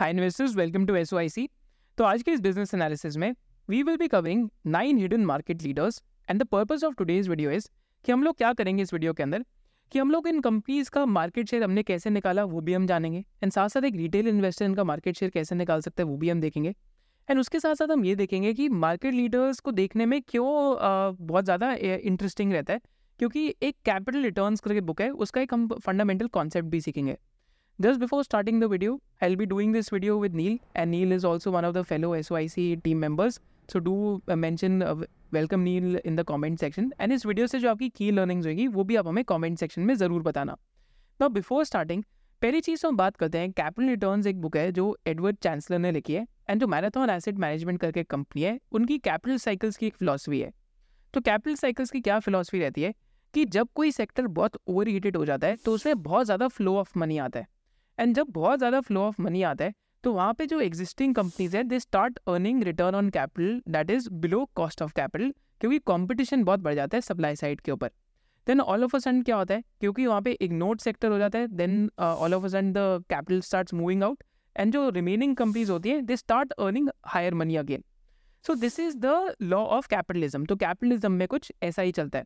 Hi investors, welcome to SOIC। तो आज के इस बिजनेस एनालिसिस में we will be covering 9 hidden market leaders and the purpose of today's video is कि हम लोग क्या करेंगे इस वीडियो के अंदर कि हम लोग इन कंपनीज का मार्केट शेयर हमने कैसे निकाला वो भी हम जानेंगे एंड साथ साथ एक रिटेल इन्वेस्टर इनका मार्केट शेयर कैसे निकाल सकते हैं वो भी हम देखेंगे एंड उसके साथ साथ हम ये देखेंगे कि मार्केट लीडर्स को देखने में क्यों बहुत ज़्यादा इंटरेस्टिंग रहता है, क्योंकि एक कैपिटल रिटर्न्स करके बुक है उसका एक हम फंडामेंटल कॉन्सेप्ट भी सीखेंगे। Just before starting the video, I'll be doing this video with Neil, and Neil is also one of the fellow SOIC team members. So do mention welcome Neil in the comment section. And इस video से जो आपकी key learnings होगी वो भी आप हमें comment section में ज़रूर बताना। Now before starting, पहली चीज़ हम बात करते हैं capital returns एक book है जो एडवर्ड चैंसलर ने लिखी है and जो मैराथन एसेट मैनेजमेंट करके कंपनी है उनकी कैपिटल साइकिल्स की एक फिलॉसफी है। तो कैपिटल साइकिल्स की क्या फिलॉसफी रहती है कि जब कोई सेक्टर बहुत ओवर हीटेड हो जाता है तो उसमें बहुत ज़्यादा फ्लो ऑफ मनी आता है एंड जब बहुत ज़्यादा फ्लो ऑफ मनी आता है तो वहाँ पे जो एग्जिस्टिंग कंपनीज है they start earning return on capital that is below cost of capital, क्योंकि कंपटीशन बहुत बढ़ जाता है सप्लाई साइड के ऊपर। Then all of a sudden क्या होता है, क्योंकि वहाँ पे इग्नोर्ड सेक्टर हो जाता है, then all of a sudden the capital starts moving out and जो रिमेनिंग कंपनीज होती है they start earning higher money again. So this is the law of capitalism. तो कैपिटलिज्म में कुछ ऐसा ही चलता है।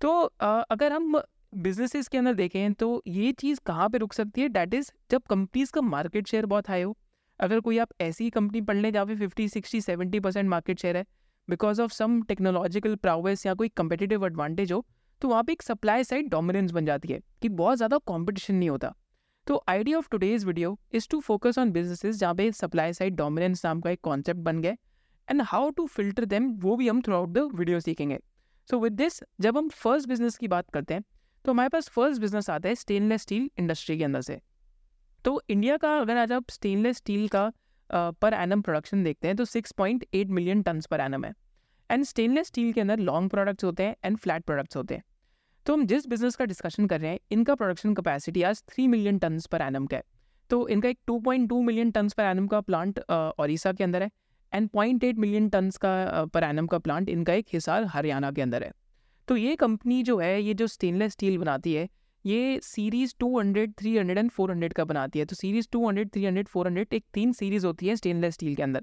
तो अगर हम बिजनेसेस के अंदर देखें तो ये चीज़ कहाँ पे रुक सकती है, डैट इज़ जब कंपनीज़ का मार्केट शेयर बहुत हाई हो। अगर कोई आप ऐसी कंपनी पढ़ लें जहाँ पे 50, 60, 70% मार्केट शेयर है because of some technological prowess या कोई कंपेटिटिव एडवांटेज हो, तो वहाँ पे एक सप्लाई साइड डोमिनेंस बन जाती है कि बहुत ज़्यादा कॉम्पिटिशन नहीं होता। तो idea of today's video is to focus on businesses जहाँ पे सप्लाई साइड डोमिनेंस नाम का एक कॉन्सेप्ट बन गया and how to filter them वो भी हम थ्रू आउट द वीडियो सीखेंगे। सो विद दिस जब हम फर्स्ट बिजनेस की बात करते हैं तो हमारे पास फर्स्ट बिजनेस आता है स्टेनलेस स्टील इंडस्ट्री के अंदर से। तो इंडिया का अगर आज आप स्टेनलेस स्टील का पर एनम प्रोडक्शन देखते हैं तो 6.8 मिलियन टन्स पर एनम है एंड स्टेनलेस स्टील के अंदर लॉन्ग प्रोडक्ट्स होते हैं एंड फ्लैट प्रोडक्ट्स होते हैं। तो हम जिस बिजनेस का डिस्कशन कर रहे हैं इनका प्रोडक्शन कैपेसिटी आज 3 मिलियन टन्स पर एनम का है। तो इनका एक 2.2 मिलियन टन्स पर एनम का प्लांट ओडिशा के अंदर है एंड 0.8 मिलियन टन्स का पर एनम का प्लांट इनका एक हिसार हरियाणा के अंदर है। तो ये कंपनी जो है ये जो स्टेनलेस स्टील बनाती है ये सीरीज़ 200, 300 एंड 400 का बनाती है। तो सीरीज़ 200, 300, 400 एक 3 सीरीज़ होती है स्टेनलेस स्टील के अंदर।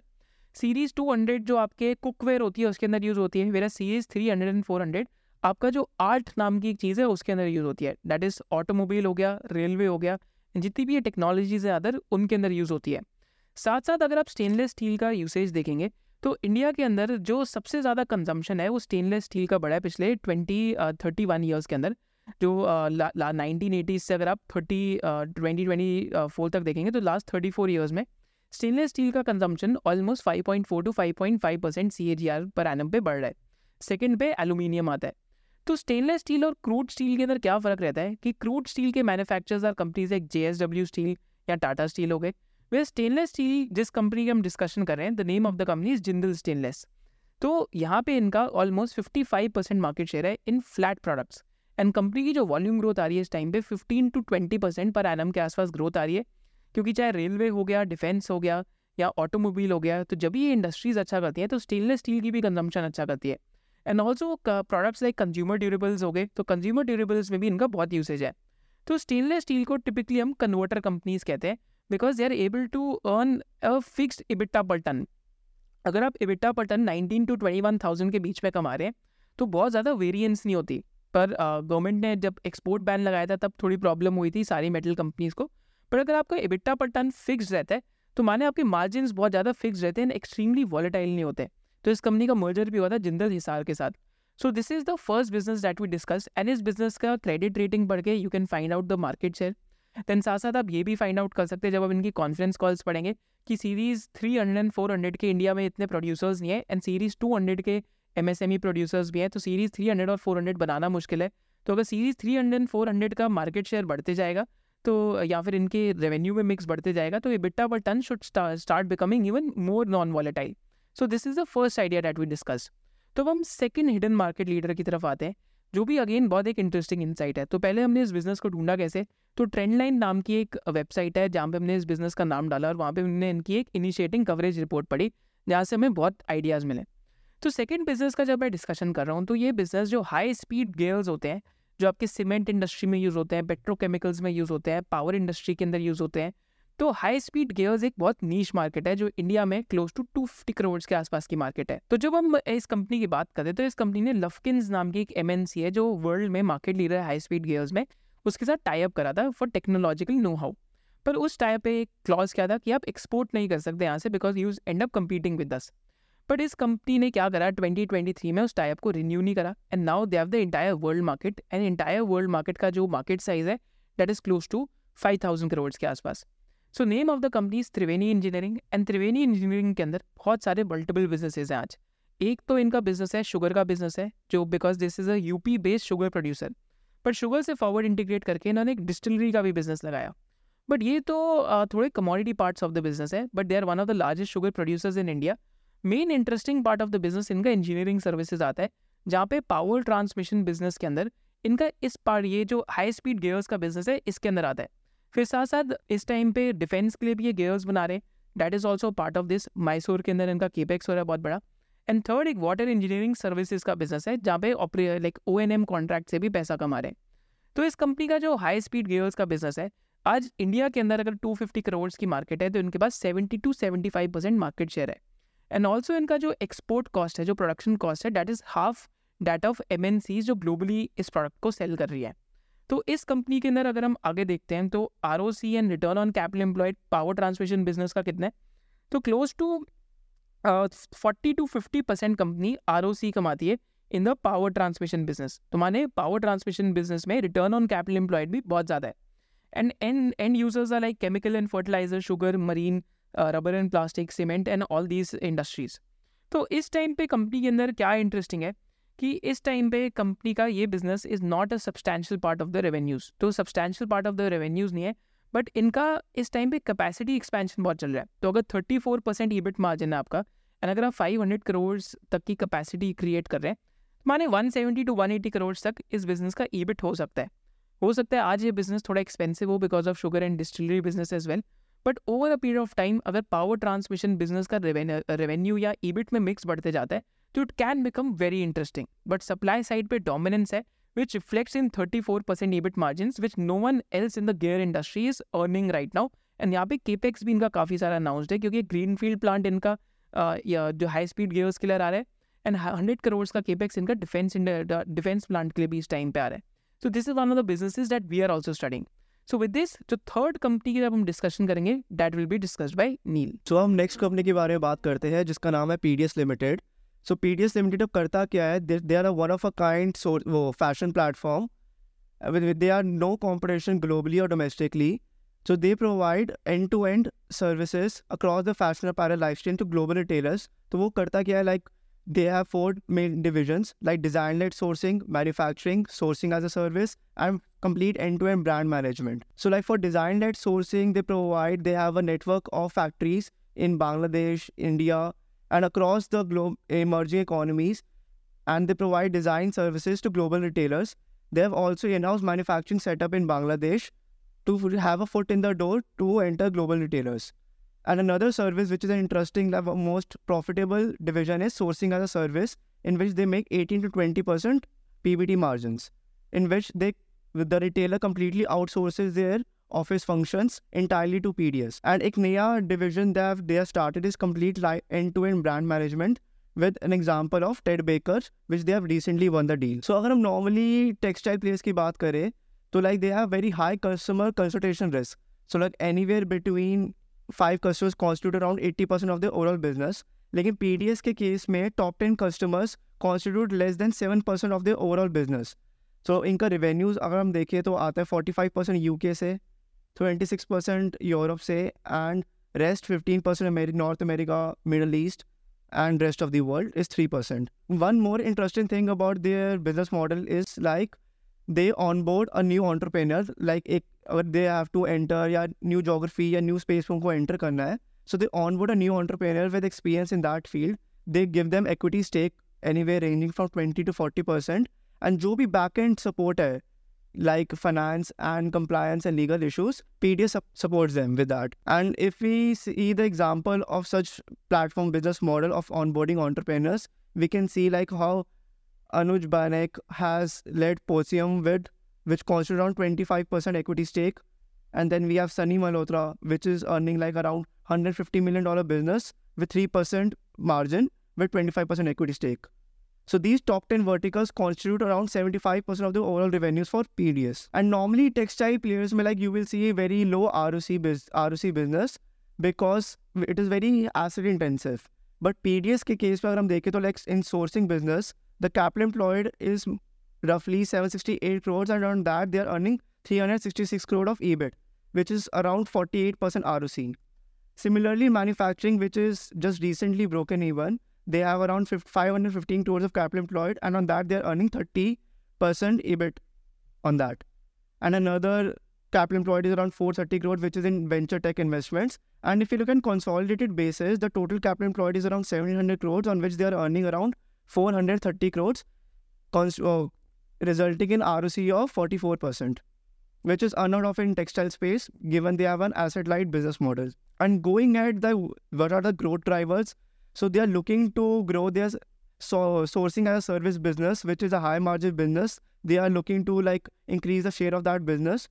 सीरीज़ 200 जो आपके कुकवेयर होती है उसके अंदर यूज़ होती है, मेरा सीरीज़ 300 एंड 400 आपका जो आर्ट नाम की एक चीज़ है उसके अंदर यूज़ होती है, दैट इज़ ऑटोमोबाइल हो गया, रेलवे हो गया, जितनी भी ये टेक्नोलॉजीज़ हैं अदर उनके अंदर यूज़ होती है। साथ साथ अगर आप स्टेनलेस स्टील का यूसेज देखेंगे तो इंडिया के अंदर जो सबसे ज़्यादा कंजम्पशन है वो स्टेनलेस स्टील का बढ़ा है पिछले 31 ईयर्स के अंदर। जो 1980 से अगर आप 2024 तक देखेंगे तो लास्ट 34 ईयर्स में स्टेनलेस स्टील का consumption almost 5.4 to 5.5% CAGR per annum पे बढ़ रहा है। सेकंड पे एलुमिनियम आता है। तो स्टेनलेस स्टील और क्रूड स्टील के अंदर क्या फ़र्क रहता है कि क्रूड स्टील के मैनुफैक्चरर्स और कंपनीज एक JSW स्टील या टाटा स्टील हो गए। वे स्टेनलेस स्टील जिस कंपनी की हम डिस्कशन कर रहे हैं the name of the company is Jindal stainless. तो यहाँ पे इनका ऑलमोस्ट 55% मार्केट शेयर है in flat products and company की जो वॉल्यूम ग्रोथ आ रही है इस टाइम पे 15 to 20% पर एनम के आसपास ग्रोथ आ रही है, क्योंकि चाहे रेलवे हो गया, डिफेंस हो गया या ऑटोमोबाइल हो गया, तो जब ये इंडस्ट्रीज़ अच्छा करती हैं तो स्टेनलेस स्टील की भी कंजम्पशन अच्छा करती है। And also products like consumer durables हो गए, तो कंज्यूमर ड्यूरेबल्स में भी इनका बहुत यूसेज है। तो स्टेनलेस स्टील को टिपिकली हम कन्वर्टर कंपनीज कहते हैं because they are able to earn a fixed EBITDA per ton. अगर आप EBITDA पर टन 19 to 21,000 के बीच में कमा रहे हैं तो बहुत ज़्यादा वेरिएंस नहीं होती। पर गवर्नमेंट ने जब एक्सपोर्ट बैन लगाया था तब थोड़ी प्रॉब्लम हुई थी सारी मेटल कंपनीज़ को, पर अगर आपका EBITDA पर टन फिक्स रहता है तो माने आपके मार्जिन बहुत ज़्यादा फिक्स रहते हैं, एक्सट्रीमली वॉलेटाइल नहीं होते। तो इस कंपनी का मर्जर भी हुआ था जिंदल हिसार के साथ। So this is the first business that we discuss and इस बिजनेस का क्रेडिट रेटिंग पढ़ के you can find out the market share. Then साथ साथ आप ये भी फाइंड आउट कर सकते हैं जब आप इनकी कॉन्फ्रेंस कॉल्स पढ़ेंगे कि सीरीज़ 300 एंड 400 के इंडिया में इतने प्रोड्यूसर्स नहीं है एंड सीरीज़ 200 के MSME प्रोड्यूसर्स भी हैं, तो सीरीज़ 300 और 400 बनाना मुश्किल है। तो अगर सीरीज़ 300 एंड 400 का मार्केट शेयर बढ़ते जाएगा तो या फिर इनके रेवेन्यू में मिक्स बढ़ते जाएगा तो EBITDA per ton should start becoming even more non volatile. So this is the first idea that we discuss. तो अब हम सेकेंड हिडन मार्केट लीडर की तरफ आते हैं जो भी अगेन बहुत एक इंटरेस्टिंग इंसाइट है। तो पहले हमने इस बिज़नेस को ढूंढा कैसे, तो ट्रेंडलाइन नाम की एक वेबसाइट है जहाँ पे हमने इस बिज़नेस का नाम डाला और वहाँ पे हमने इनकी एक इनिशिएटिंग कवरेज रिपोर्ट पढ़ी जहाँ से हमें बहुत आइडियाज़ मिले। तो सेकंड बिज़नेस का जब मैं डिस्कशन कर रहा हूँ तो ये बिज़नेस जो हाई स्पीड गेयर्स होते हैं जो आपके सीमेंट इंडस्ट्री में यूज़ होते हैं, पेट्रोकेमिकल्स में यूज़ होते हैं, पावर इंडस्ट्री के अंदर यूज़ होते हैं, तो हाई स्पीड गियर्स एक बहुत नीश मार्केट है जो इंडिया में क्लोज टू 250 करोड़ के आसपास की मार्केट है। तो जब हम इस कंपनी की बात करते हैं तो इस कंपनी ने लफकिंस नाम की एक एमएनसी है जो वर्ल्ड में मार्केट लीडर है हाई स्पीड गियर्स में, उसके साथ टाई अप करा था फॉर टेक्नोलॉजिकल नो हाउ। पर उस टाई अप पे एक क्लॉज क्या था कि आप एक्सपोर्ट नहीं कर सकते यहाँ से because use end up competing with us. But इस कंपनी ने क्या करा 2023 में उस टाई अप को रिन्यू नहीं करा and now they have the entire world market and entire world market का जो मार्केट साइज है that is close to 5000 crore के आसपास। So name of the company is Triveni engineering and Triveni engineering के अंदर बहुत सारे मल्टीपल बिजनेसेस हैं आज। एक तो इनका बिजनेस है शुगर का बिजनेस है जो because this is a UP based sugar producer, पर शुगर से फॉरवर्ड इंटीग्रेट करके इन्होंने एक डिस्टिलरी का भी बिजनेस लगाया। बट ये तो थोड़े commodity parts of the business है, but they are one of the largest sugar producers in India. Main interesting part of the business इनका इंजीनियरिंग सर्विसेज आता है जहाँ पे पावर ट्रांसमिशन बिजनेस के अंदर इनका इस पार्ट ये जो हाई स्पीड गियर्स का बिजनेस है इसके अंदर आता है। फिर साथ साथ इस टाइम पे डिफेंस के लिए भी ये गियर्स बना रहे हैं, that is also part of this. Mysore के अंदर इनका केपेक्स हो रहा है बहुत बड़ा। एंड थर्ड एक वाटर इंजीनियरिंग सर्विसेज का बिजनेस है जहाँ पे लाइक ONM कॉन्ट्रैक्ट से भी पैसा कमा रहे हैं। तो इस कंपनी का जो हाई स्पीड गियर्स का बिजनेस है आज इंडिया के अंदर अगर 250 करोड़ की मार्केट है तो इनके पास 70 to 75% मार्केट शेयर है। एंड ऑल्सो इनका जो एक्सपोर्ट कॉस्ट है जो प्रोडक्शन कॉस्ट है that is half that of MNCs जो ग्लोबली इस प्रोडक्ट को सेल कर रही है। तो इस कंपनी के अंदर अगर हम आगे देखते हैं तो ROCE and return on capital employed power transmission business का कितना है तो close to 40 to 50% company ROCE कमाती है in the power transmission business. तो माने पावर ट्रांसमिशन बिजनेस में रिटर्न ऑन कैपिटल एम्प्लॉयड भी बहुत ज़्यादा है। And end users are like chemical and fertiliser, sugar, marine, rubber and plastic, cement and all these industries. तो इस टाइम पे कंपनी के अंदर क्या इंटरेस्टिंग है कि इस टाइम पे कंपनी का ये business is not a substantial part of the revenues. तो substantial part of the revenues नहीं है, बट इनका इस टाइम पे कैपेसिटी एक्सपेंशन बहुत चल रहा है। तो अगर 34% EBIT मार्जिन है आपका एंड अगर आप 500 करोड़ तक की कैपेसिटी क्रिएट कर रहे हैं माने 170 टू 180 करोड़ तक इस बिज़नेस का EBIT हो सकता है। हो सकता है आज ये बिज़नेस थोड़ा एक्सपेंसिव हो because of sugar and distillery business as well, but over a period of time अगर पावर ट्रांसमिशन बिजनेस का रेवेन्यू या EBIT में मिक्स बढ़ते जाता है तो it can become very interesting. But supply side पे डोमिनेंस है which reflects in 34% EBIT margins which no one else in the gear industry is earning right now. And यहाँ पे केपेक्स भी इनका काफ़ी सारा अनाउंसड है क्योंकि ग्रीनफील्ड प्लांट इनका जो हाई स्पीड गियर्स के लिए आ रहा है एंड 100 करोड़ का केपेक्स इनका डिफेंस प्लांट के लिए भी इस टाइम पे आ रहा है। So this is one of the businesses that we are also studying. So with this जो थर्ड कंपनी की जब हम डिस्कशन करेंगे that will be discussed by Neel. So हम नेक्स्ट कंपनी के बारे में बात करते हैं जिसका नाम है PDS limited. So PDS limited अब करता क्या है, they are one of a kind fashion platform with they are no competition globally और domestically. So they provide end to end services across the fashion apparel lifestyle to global retailers. तो वो करता क्या है like they have 4 main divisions like design led sourcing, manufacturing, sourcing as a service and complete end to end brand management. So like for design led sourcing they have a network of factories in Bangladesh, India and across the emerging economies, and they provide design services to global retailers. They have also in-house manufacturing setup in Bangladesh to have a foot in the door to enter global retailers. And another service which is an interesting, most profitable division is sourcing as a service, in which they make 18 to 20% PBT margins, in which the retailer completely outsources their office functions entirely to PDS. And ek naya division that they have started is complete end-to-end brand management with an example of Ted Baker, which they have recently won the deal. So agar hum normally textile players ki baat kare, to like they have very high customer concentration risk. So like anywhere between 5 customers constitute around 80% of their overall business. Lekin PDS ke case mein top 10 customers constitute less than 7% of their overall business. So inka revenues agar hum dekhe to aata hai 45% UK se, 26% Europe से and rest 15% north America, middle east and rest of the world is 3%. One more interesting thing about their business model is like they on board a new entrepreneur like एक अगर they have to enter या new geography या new space उनको enter करना है so they on board a new entrepreneur with experience in that field. They give them equity stake anywhere ranging from 20 to 40% and जो भी back end support है like finance and compliance and legal issues, PDS supports them with that. And if we see the example of such platform business model of onboarding entrepreneurs, we can see like how Anuj Banek has led Posium with which constitutes around 25% equity stake And then we have Sunny Malhotra, which is earning like around $150 million business with 3% margin with 25% equity stake. So these top 10 verticals constitute around 75% of the overall revenues for PDS. And normally textile players में like you will see a very low ROC business because it is very asset intensive. But PDS के case में अगर हम देखें तो like in sourcing business, the capital employed is roughly 768 crores and on that they are earning 366 crore of EBIT, which is around 48% ROC. Similarly, manufacturing, which is just recently broken even, they have around 515 crores of capital employed and on that they are earning 30% EBIT on that. And another capital employed is around 430 crores, which is in venture tech investments. And if you look at consolidated basis, the total capital employed is around 1700 crores on which they are earning around 430 crores, resulting in ROC of 44%, which is unheard of in textile space given they have an asset-light business model. And going at what are the growth drivers, so they are looking to grow their sourcing as a service business, which is a high-margin business. They are looking to like increase the share of that business.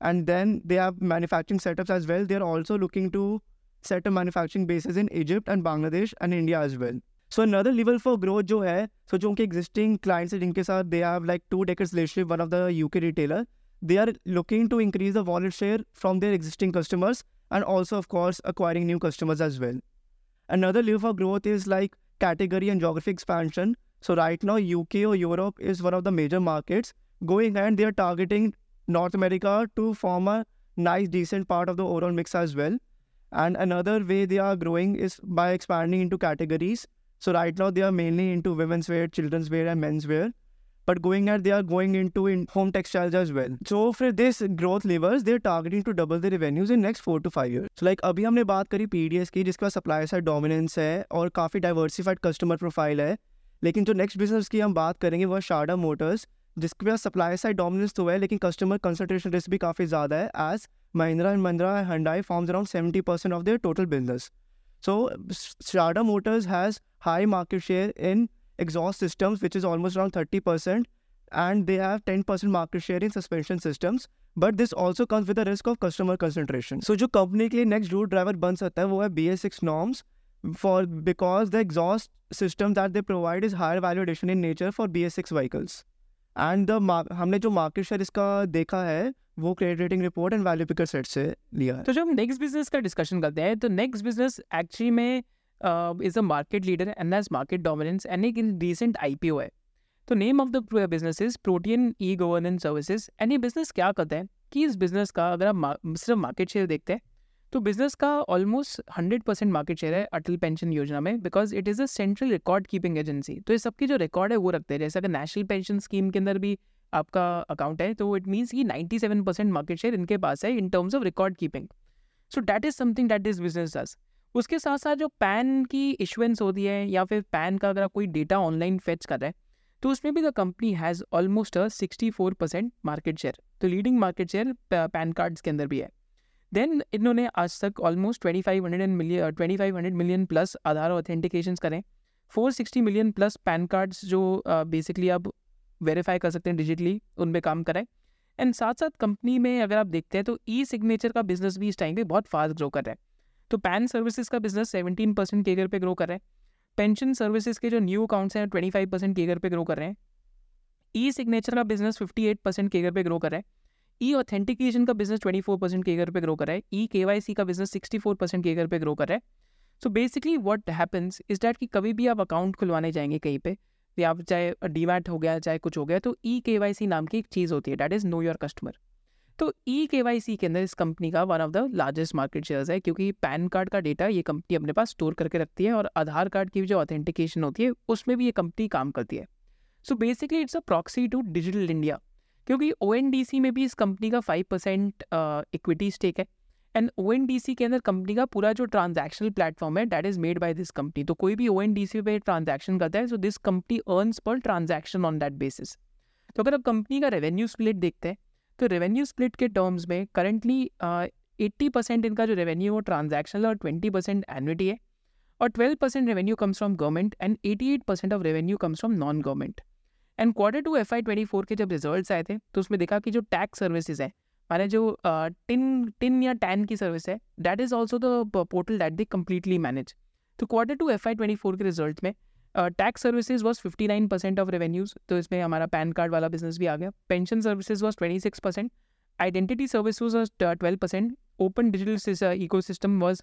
And then they have manufacturing setups as well. They are also looking to set up manufacturing bases in Egypt and Bangladesh and India as well. So another level for growth जो है, so जो उनके existing clients हैं जिनके साथ they have like 2 decades relationship, one of the UK retailer, they are looking to increase the wallet share from their existing customers and also of course acquiring new customers as well. Another level for growth is like category and geographic expansion. So right now UK or Europe is one of the major markets. Going ahead, they are targeting North America to form a nice decent part of the overall mix as well. And another way they are growing is by expanding into categories. So right now they are mainly into women's wear, children's wear and men's wear. But going ahead, they are going into home textiles as well. So for this growth levers, they are targeting to double their revenues in next 4 to 5 years. So like अभी हमने बात करी PDS की जिसका supply side dominance है और काफी diversified customer profile है. लेकिन जो next business की हम बात करेंगे वह Sharda Motors, जिसके पास supply side dominance तो है लेकिन customer concentration risk भी काफी ज़्यादा है, as Mahindra and Mantra Hyundai forms around 70% of their total business. So Sharda Motors has high market share in exhaust systems, which is almost around 30%, and they have 10% market share in suspension systems. But this also comes with the risk of customer concentration. So, जो company के लिए next growth driver बन सकता है वो है BS6 norms, for because the exhaust system that they provide is higher value addition in nature for BS6 vehicles. And the हमने जो market share इसका देखा है वो credit rating report and value picker set से लिया है. तो जब हम नेक्स्ट बिजनेस का डिस्कशन करते हैं तो नेक्स्ट बिजनेस एक्चुअली में is a market leader and has market dominance and एक recent IPO है. तो name of the business is Protean eGov Services. And ये business क्या करता है कि इस business का अगर आप सिर्फ market share देखते हैं तो business का almost 100% market share है अटल पेंशन योजना में, because it is a central record keeping agency. तो ये सबके जो record है वो रखते हैं, जैसा कि नेशनल पेंशन स्कीम के अंदर भी आपका अकाउंट है तो इट मीन्स कि 97% मार्केट शेयर इनके पास है in terms of record keeping. So that is something that this business does. उसके साथ साथ जो पैन की इशुएंस होती है या फिर पैन का अगर आप कोई डेटा ऑनलाइन फेच कर रहे हैं तो उसमें भी the company has almost 64% market share. तो leading market share PAN cards के अंदर भी है. देन इन्होंने आज तक almost 2500 million plus Aadhaar authentication करें, 460 मिलियन प्लस पैन कार्ड्स जो बेसिकली अब वेरीफाई कर सकते हैं डिजिटली, उन पे काम कराएं. एंड साथ साथ कंपनी में अगर आप देखते हैं तो ई सिग्नेचर का बिजनेस भी इस टाइम पे बहुत फास्ट ग्रो कर रहा है. तो पैन सर्विसेज का बिजनेस 17% केगर पे ग्रो कर रहा है, पेंशन सर्विसेज के जो न्यू अकाउंट्स हैं 25% केगर पे ग्रो कर रहे हैं, ई सिग्नेचर का बिजनेस 58% केगर पे ग्रो कर रहा है, ई ऑथेंटिकेशन का बिजनेस 24% केगर पे ग्रो कर रहा है, ई KYC का बिजनेस 64% केगर पे ग्रो कर रहा है. So basically what happens is that कि कभी भी आप अकाउंट खुलवाने जाएंगे कहीं पे, आप चाहे डीमैट हो गया चाहे कुछ हो गया, तो EKYC नाम की एक चीज़ होती है, that is know your customer. तो EKYC के अंदर इस कंपनी का one of the largest market shares है क्योंकि पैन कार्ड का डेटा ये कंपनी अपने पास स्टोर करके रखती है और आधार कार्ड की जो ऑथेंटिकेशन होती है उसमें भी ये कंपनी काम करती है. So basically it's a proxy to digital India क्योंकि ONDC में भी इस कंपनी का 5% इक्विटी स्टेक है. एंड ONDC के अंदर कंपनी का पूरा जो ट्रांजैक्शनल प्लेटफॉर्म है that is made by this company. तो कोई भी ONDC पे ट्रांजैक्शन करता है so this company earns per transaction on that basis. तो अगर आप कंपनी का रेवेन्यू स्प्लिट देखते हैं तो रेवेन्यू स्प्लिट के टर्म्स में करंटली 80% इनका जो रेवेन्यू वो ट्रांजैक्शनल और 20% एन्युटी है और 12% revenue comes from government and 88% of revenue comes from non government. And quarter two FY24 के जब रिजल्ट आए थे तो उसमें देखा कि जो टैक्स सर्विसेज हैं माने जो टिन या टैन की सर्विस है, that is also the portal that they completely manage. तो Q2 FY24 के रिजल्ट में tax services was 59% of revenues, तो इसमें हमारा पैन कार्ड वाला बिजनेस भी आ गया. Pension services was 26%, identity services was 12%, open digital ecosystem was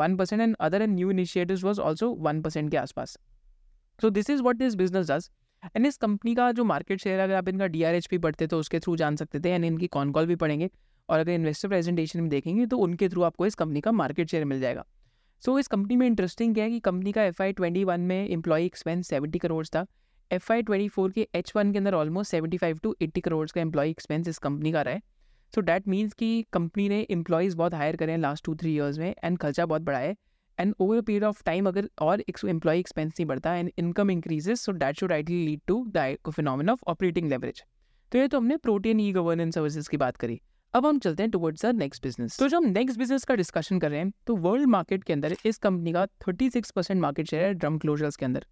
1% and other and new initiatives was also 1% के आसपास. So this is what this business does. And इस कंपनी का जो मार्केट शेयर है, अगर आप इनका DRHP भी पढ़ते तो उसके थ्रू जान सकते थे, एंड इनकी कॉन कॉल भी पढ़ेंगे, और अगर इन्वेस्टर प्रेजेंटेशन में देखेंगे तो उनके थ्रू आपको इस कंपनी का मार्केट शेयर मिल जाएगा. सो इस कंपनी में इंटरेस्टिंग क्या है कि कंपनी का FY21 में एम्प्लॉई एक्सपेंस 70 करोड़ था. FY24 के H1 के अंदर ऑलमोस्ट 75 to 80 करोड़ का एम्प्लॉई एक्सपेंस इस कंपनी का रहा है. सो डैट मीन्स कि कंपनी ने एम्प्लॉयज़ बहुत हायर करें लास्ट 2-3 ईयर्स में, एंड खर्चा बहुत बढ़ा है. And over period of time अगर और एम्प्लॉई एक्सपेंस नहीं बढ़ता and income increases, so that should ideally lead to the phenomena of operating leverage. तो ये तो हमने प्रोटीन ई गवर्नेंस सर्विसेज की बात करी. अब हम चलते हैं टुवर्ड्स आवर नेक्स्ट बिजनेस. तो जब हम नेक्स्ट बिजनेस का डिस्कशन कर रहे हैं तो वर्ल्ड मार्केट के अंदर इस कंपनी का 36% मार्केट शेयर है ड्रम क्लोजर्स के अंदर.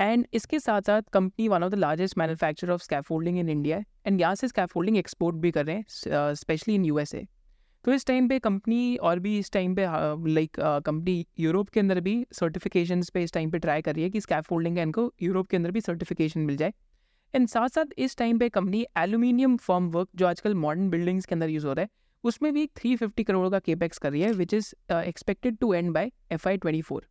एंड इसके साथ साथ company one of the largest manufacturer of scaffolding in India है, एंड यहाँ से स्कैफोल्डिंग एक्सपोर्ट भी कर रहे हैं स्पेशली इन USA. तो इस टाइम पे कंपनी और भी इस टाइम पे लाइक कंपनी यूरोप के अंदर भी सर्टिफिकेशन पे इस टाइम पे ट्राई कर रही है कि स्कैफोल्डिंग का इनको यूरोप के अंदर भी सर्टिफिकेशन मिल जाए. एंड साथ साथ इस टाइम पे कंपनी एल्यूमिनियम फॉर्म वर्क जो आजकल मॉडर्न बिल्डिंग्स के अंदर यूज़ हो रहा है, उसमें भी 350 करोड़ का केपेक्स कर रही है, which is expected to end by FY24.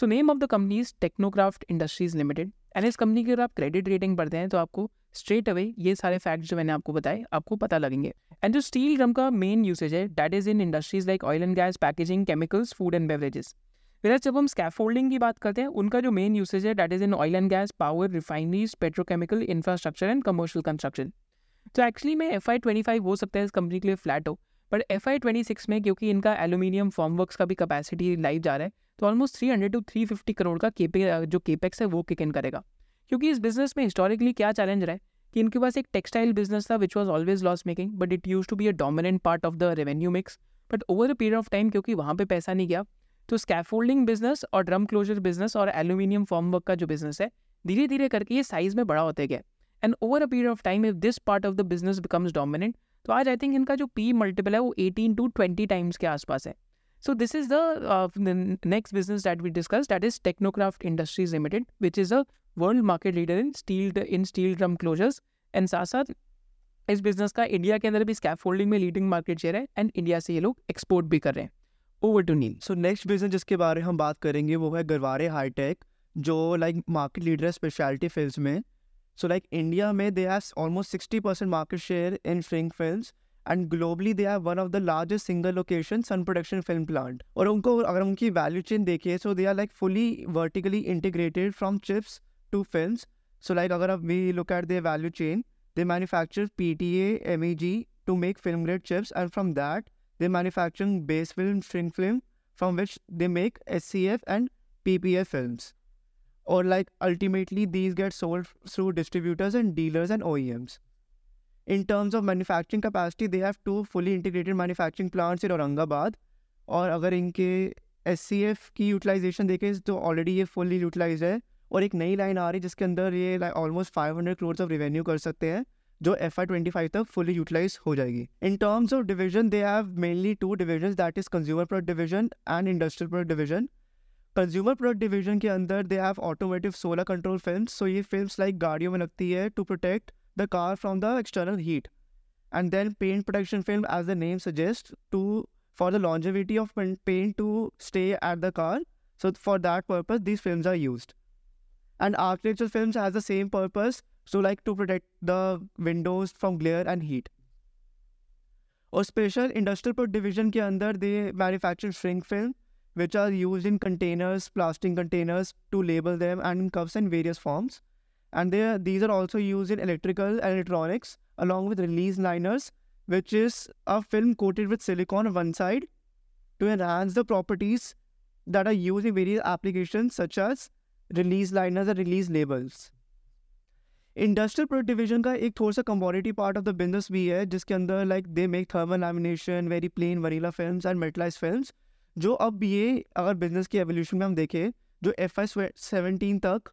So name of the company is Technocraft industries limited. And इस कंपनी की अगर आप क्रेडिट रेटिंग पढ़ते हैं तो आपको स्ट्रेट अवे ये सारे फैक्ट्स जो मैंने आपको बताए आपको पता लगेंगे. एंड जो स्टील ड्रम का मेन यूसेज है that is in industries like oil and gas, packaging, chemicals, food and beverages. फिर जब हम स्कैफोल्डिंग की बात करते हैं, उनका जो मेन यूसेज है that is in oil and gas, power, refineries, petrochemical, infrastructure and commercial construction. तो एक्चुअली में FY25 हो सकता है इस कंपनी के लिए फ्लैट हो, बट FY26 में क्योंकि इनका एल्यूमिनियम फॉर्मवर्क्स का भी कैपेसिटी लाइव जा रहा है, तो ऑलमोस्ट 300 to 350 करोड़ का जो केपेक्स है वो किक इन करेगा. क्योंकि इस बिजनेस में हिस्टोरिकली क्या चैलेंज रहा है कि इनके पास एक टेक्सटाइल बिजनेस था which was always loss making, but it use to be a dominant part of the revenue mix. But over a period of time क्योंकि वहाँ पे पैसा नहीं गया, तो स्कैफोल्डिंग बिजनेस और ड्रम क्लोजर बिजनेस और एल्यूमिनियम फॉर्मवर्क का जो बिजनेस है धीरे धीरे करके ये साइज में बड़ा होते गया. And over a period of time if this part of the business becomes dominant, तो आज आई थिंक इनका जो P/E है वो 18 to 20 टाइम्स के आसपास है. So this is the next business that we discuss that is Technocraft industries limited, which is a world market leader in steel drum closures. And साथ साथ इस बिजनेस का इंडिया के अंदर भी स्कैफोल्डिंग में लीडिंग मार्केट शेयर है, and India से ये लोग एक्सपोर्ट भी कर रहे हैं. Over to Neel. So next business जिसके बारे में हम बात करेंगे वो है गरवारे हाईटेक, जो लाइक मार्केट लीडर है स्पेशलिटी फिल्ड्स में. सो लाइक इंडिया में they have almost 60% market share in shrink films, and globally they have one of the largest single location sun production film plant. और उनको अगर उनकी value chain देखिए, so they are like fully vertically integrated from chips to films. So like अगर we look at their value chain, they manufacture PTA MEG to make film grade chips, and from that they manufacture base film, shrink film, from which they make SCF and PPF films. Or like ultimately these get sold through distributors and dealers and OEMs. In terms of manufacturing capacity, they have 2 fully integrated manufacturing plants in Aurangabad. और अगर इनके SCF की utilization देखें तो already ये fully utilized है, और एक नई line आ रही है जिसके अंदर ये like almost 500 crores of revenue कर सकते हैं, जो FY25 तक फुली यूटिलाइज हो जाएगी. In terms of division they have mainly 2 division, that is consumer product division and industrial product division. Consumer product division के अंदर they have automotive solar control films. So ये फिल्म्स लाइक गाड़ियों में लगती है to protect the car from the external heat, and then paint protection film as the name suggest to for the longevity of paint to stay at the car. So for that purpose these films are used. And architecture films has the same purpose, so like to protect the windows from glare and heat. Or special industrial product division के अंदर they manufacture shrink film, which are used in containers, plastic containers to label them, and in cups in various forms. And these are also used in electrical and electronics, along with release liners, which is a film coated with silicone on one side to enhance the properties that are used in various applications such as release liners and release labels. Industrial product division का एक थोड़ा सा commodity part of the business भी है, जिसके अंदर like they make thermal lamination, very plain vanilla films and metallise films. जो अब ये अगर बिजनेस की एवोल्यूशन में हम देखें, जो FY17 तक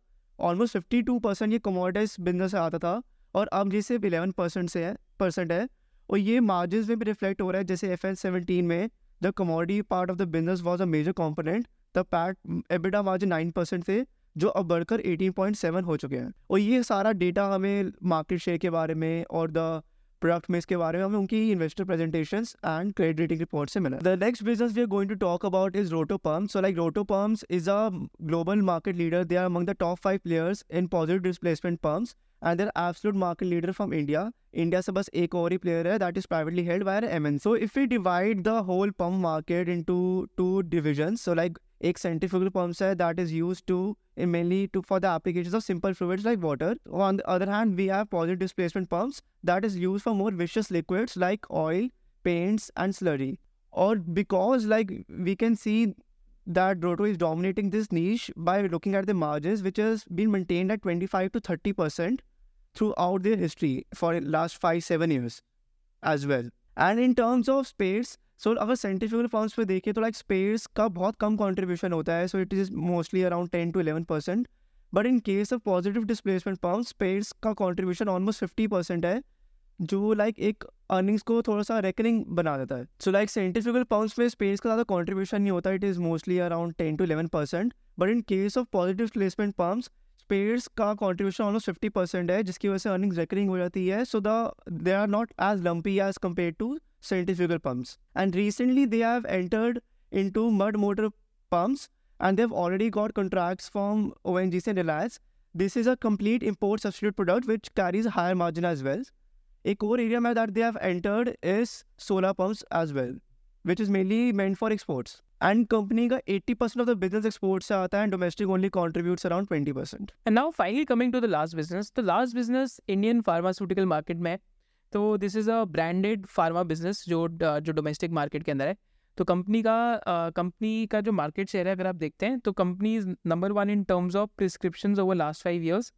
ऑलमोस्ट 52% ये कमोडिटाइज बिजनेस आता था, और अब ये सिर्फ 11% है. और ये मार्जिन में भी रिफ्लेक्ट हो रहा है। जैसे FY17 में the commodity part of the business was a major component, the PAT EBITDA margin 9% थे जो अब बढ़कर 18.7 हो चुके हैं। और ये सारा डेटा हमें मार्केट शेयर के बारे में और द प्रोडक्ट मिक्स के बारे में हमें उनकी investor presentations and credit rating report से मिला। The next business we are going to talk about is रोटो पम्प। सो लाइक रोटो pump is a global market leader. They are among the top 5 players in positive displacement pumps and they're absolute market leader from India. India से बस एक और ही player है that is privately held by MN। So if we divide the whole pump market into 2 divisions, so like एक centrifugal pumps है that is used to mainly for the applications of simple fluids like water. On the other hand, we have positive displacement pumps that is used for more viscous liquids like oil, paints and slurry. Or because like we can see that Roto is dominating this niche by looking at the margins which has been maintained at 25 to 30% throughout their history for last 5-7 years as well. And in terms of space, so अगर centrifugal pumps पे देखिए तो like spheres का बहुत कम contribution होता है, so it is mostly around 10 to 11%। But in case of positive displacement pumps spares का contribution almost 50% है, जो लाइक एक अर्निंग्स को थोड़ा सा रेकनिंग बना देता है। सो लाइक सेंट्रीफ्यूगल पम्प्स में स्पेयर्स का ज़्यादा कॉन्ट्रीब्यूशन नहीं होता, it is mostly around 10 to 11%। But in case of positive displacement pumps spares का कॉन्ट्रीब्यूशन ऑलमोस्ट 50% है, जिसकी वजह से अर्निंग्स रेकरिंग हो जाती है। So they are not as lumpy as compare to centrifugal pumps. And recently they have entered into mud motor pumps and they have already got contracts from ONGC and Reliance. This is a complete import substitute product which carries a higher margin as well. A core area that they have entered is solar pumps as well, which is mainly meant for exports. And company का 80% of the business exports से आता है and domestic only contributes around 20%. And now finally coming to the last business. The last business Indian pharmaceutical market में तो this is a branded pharma business जो domestic market के अंदर है। तो कंपनी का जो मार्केट शेयर है अगर आप देखते हैं तो company is No. 1 in terms of prescriptions over last 5 years,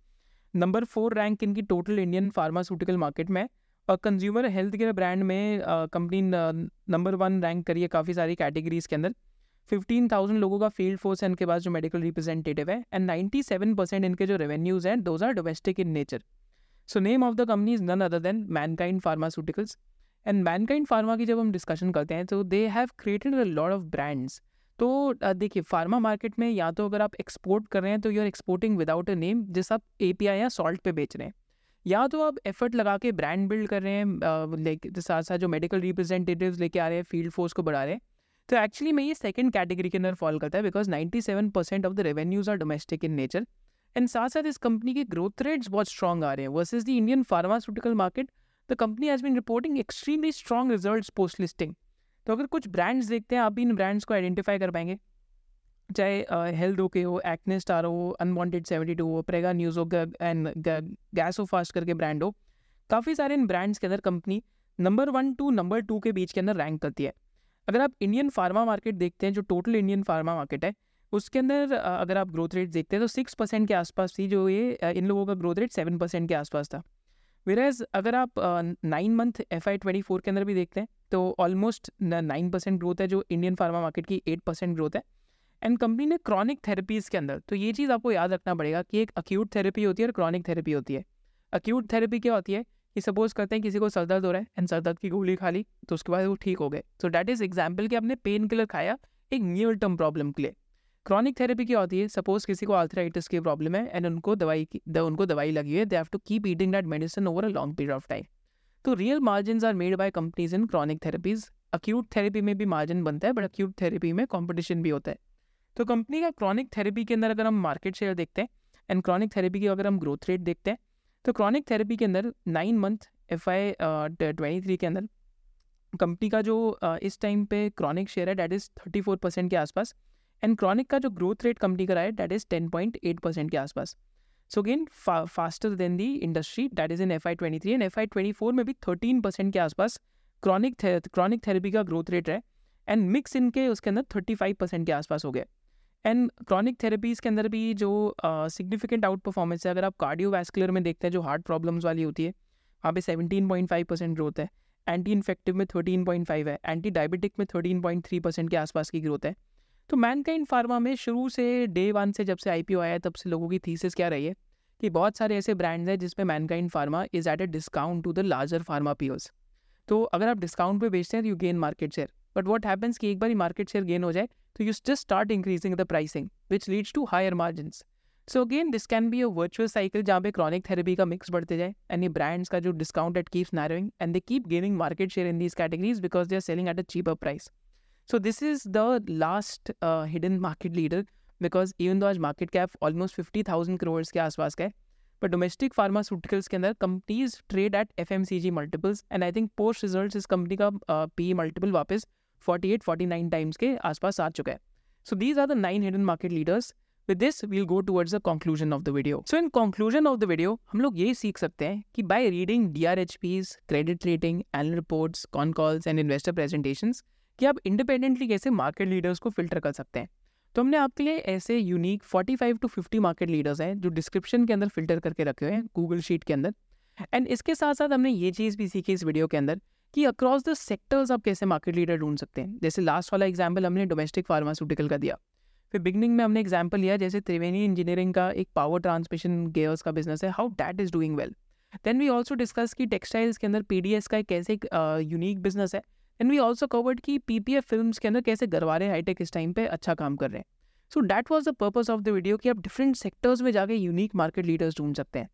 No. 4 rank इनकी टोटल इंडियन फार्मास्यूटिकल मार्केट में है। और कंज्यूमर हेल्थ केयर ब्रांड में कंपनी No. 1 रैंक करी है काफ़ी सारी कैटेगरीज के अंदर। 15,000 लोगों का फील्ड फोर्स है इनके पास जो मेडिकल रिप्रेजेंटेटिव है, एंड 97% इनके जो रेवेन्यूज़ हैं those are domestic in nature. So name of the company is none other than Mankind pharmaceuticals. And Mankind pharma की जब हम डिस्कशन करते हैं तो they have created a lot of brands. तो देखिए फार्मा मार्केट में या तो अगर आप एक्सपोर्ट कर रहे हैं तो you are exporting without a name, जिस आप API या सॉल्ट पे बेच रहे हैं, या तो आप एफर्ट लगा के ब्रांड बिल्ड कर रहे हैं लेकिन साथ साथ जो मेडिकल रिप्रेजेंटेटिव्स लेके आ रहे हैं फील्ड फोर्स को बढ़ा रहे हैं। तो एक्चुअली मैं ये सेकंड कैटेगरी के अंदर फॉल करता है because 97% of the revenues are domestic in nature. And साथ साथ इस कंपनी के ग्रोथ रेट्स बहुत स्ट्रॉन्ग आ रहे हैं versus the Indian pharmaceutical market. The company has been reporting extremely strong results post listing. तो अगर कुछ ब्रांड्स देखते हैं आप भी इन ब्रांड्स को आइडेंटिफाई कर पाएंगे, चाहे हेल्थ ओके हो, एक्ने स्टार हो, अनवांटेड 72 हो, प्रेगा न्यूज़ हो एंड गैसो फास्ट करके ब्रांड हो। काफ़ी सारे इन ब्रांड्स के अंदर कंपनी No. 1 to No. 2 के बीच के अंदर रैंक करती है। अगर आप इंडियन फार्मा मार्केट देखते हैं जो टोटल इंडियन फार्मा मार्केट है उसके अंदर अगर आप ग्रोथ रेट देखते हैं तो 6% के आसपास थी जो ये इन लोगों का ग्रोथ रेट 7% के आसपास था। वेराज अगर आप 9 month FY24 के अंदर भी देखते हैं तो ऑलमोस्ट 9% ग्रोथ है जो इंडियन फार्मा मार्केट की 8% ग्रोथ है। एंड कंपनी ने क्रॉनिक थेरेपीज़ के अंदर, तो ये चीज़ आपको याद रखना पड़ेगा कि एक अक्यूट थेरेपी होती है और क्रॉनिक थेरेपी होती है। अक्यूट थेरेपी क्या होती है कि सपोज करते हैं किसी को सर दर्द हो रहा है एंड सर दर्द की गोली खा ली तो उसके बाद वो ठीक हो गए, सो डैट इज़ एग्जाम्पल कि आपने पेन किलर खाया एक नियर टर्म प्रॉब्लम के लिए। क्रॉनिक थेरेपी क्या होती है, सपोज किसी को आर्थराइटिस की प्रॉब्लम है एंड उनको दवाई लगी है, they have to keep eating that medicine over a long period of time. तो real margin are made by companies in chronic therapies. Acute therapy में भी मार्जिन बनता है बट अक्यूट थेरेपी में कॉम्पिटिशन भी होता है। तो कंपनी का क्रॉनिक थेरेपी के अंदर अगर हम मार्केट शेयर देखते हैं एंड क्रॉनिक थेरेपी की अगर हम ग्रोथ रेट देखते हैं तो क्रॉनिक थेरेपी के अंदर 9 month FY23 के अंदर कंपनी का जो इस टाइम पे क्रॉनिक शेयर है डैट इज़ 34% के आसपास। एंड क्रॉनिक का जो ग्रोथ रेट कंपनी का रहा है डैट इज़ 10.8% के आसपास। So again faster than the industry that is in FY23। And FY24 में भी 13% के आसपास क्रॉनिक थेरेपी का ग्रोथ रेट है एंड मिक्स इनके उसके अंदर 35% के आसपास हो गया। एंड क्रॉनिक थेरेपीज़ के अंदर भी जो सिग्निफिकेंट आउट परफॉर्मेंस है, अगर आप कार्डियोवैस्कुलर में देखते हैं जो हार्ट प्रॉब्लम्स वाली होती है वहाँ पे 17.5% ग्रोथ है, एंटी इन्फेक्टिव में 13.5 है, एंटी डायबिटिक में 13.3% के आसपास की ग्रोथ है। तो मैनकाइंड फार्मा में शुरू से Day 1 से जब से IPO आया है तब से लोगों की थीसिस क्या रही है कि बहुत सारे ऐसे ब्रांड्स हैं जिसमें Mankind pharma is at a discount to the larger pharma peers. तो अगर आप डिस्काउंट पे बेचते हैं तो you gain market share, but what happens कि एक बार ही मार्केट शेयर गेन हो जाए तो you just start increasing the pricing which leads to higher margins. So again this can be a virtual cycle जहाँ पे क्रॉनिक थेरेपी का मिक्स बढ़ते जाए एंड ये ब्रांड्स का जो discount at keeps narrowing and they keep gaining market share in these categories because they are selling at a cheaper price. So this is the last hidden market leader because even though आज market cap almost 50,000 crore के आसपास का है, but domestic pharmaceuticals के अंदर companies trade at FMCG multiples and I think post results इस company का PE multiple वापस 48-49 टाइम्स के आसपास आ चुका है. So these are the 9 hidden market leaders. With this, we'll go towards the conclusion of the video. So in conclusion of the video, हम लोग ये सीख सकते हैं कि by reading DRHPs, credit rating, annual reports, con calls and investor presentations, कि आप independently कैसे market leaders को filter कर सकते हैं. तो हमने आपके लिए ऐसे unique 45-50 market leaders हैं जो description के अंदर filter करके रखे हुए हैं Google Sheet के अंदर. And इसके साथ साथ हमने ये चीज़ भी सीखी इस video के अंदर कि across the sectors आप कैसे market leader ढूंढ सकते हैं. जैसे last वाला example हमने domestic pharmaceutical का दिया. फिर बिगनिंग में हमने एग्जाम्पल लिया जैसे त्रिवेणी इंजीनियरिंग का एक पावर ट्रांसमिशन गेयर्स का बिजनेस है, how that is doing well. Then we also discuss कि टेक्सटाइल्स के अंदर PDS का एक कैसे यूनिक बिजनेस है. देन वी ऑल्सो कवर्ड कि PPF फिल्म्स के अंदर कैसे गरवारे हाईटेक इस टाइम पे अच्छा काम कर रहे हैं. So that was the purpose of the video कि आप डिफरेंट सेक्टर्स में जाके यूनिक मार्केट लीडर्स ढूंढ सकते हैं.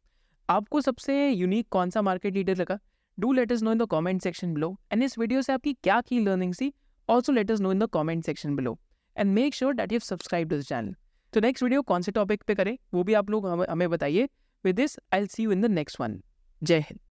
आपको सबसे यूनिक कौन सा मार्केट लीडर लगा? Do let us know in the comment section below. And इस वीडियो से आपकी क्या की लर्निंग थी also let us know in the comment section below. And make sure that you've subscribed to this channel. तो next video कौन से topic पे करें वो भी आप लोग हमें बताइए. With this, I'll see you in the next one. जय हिंद.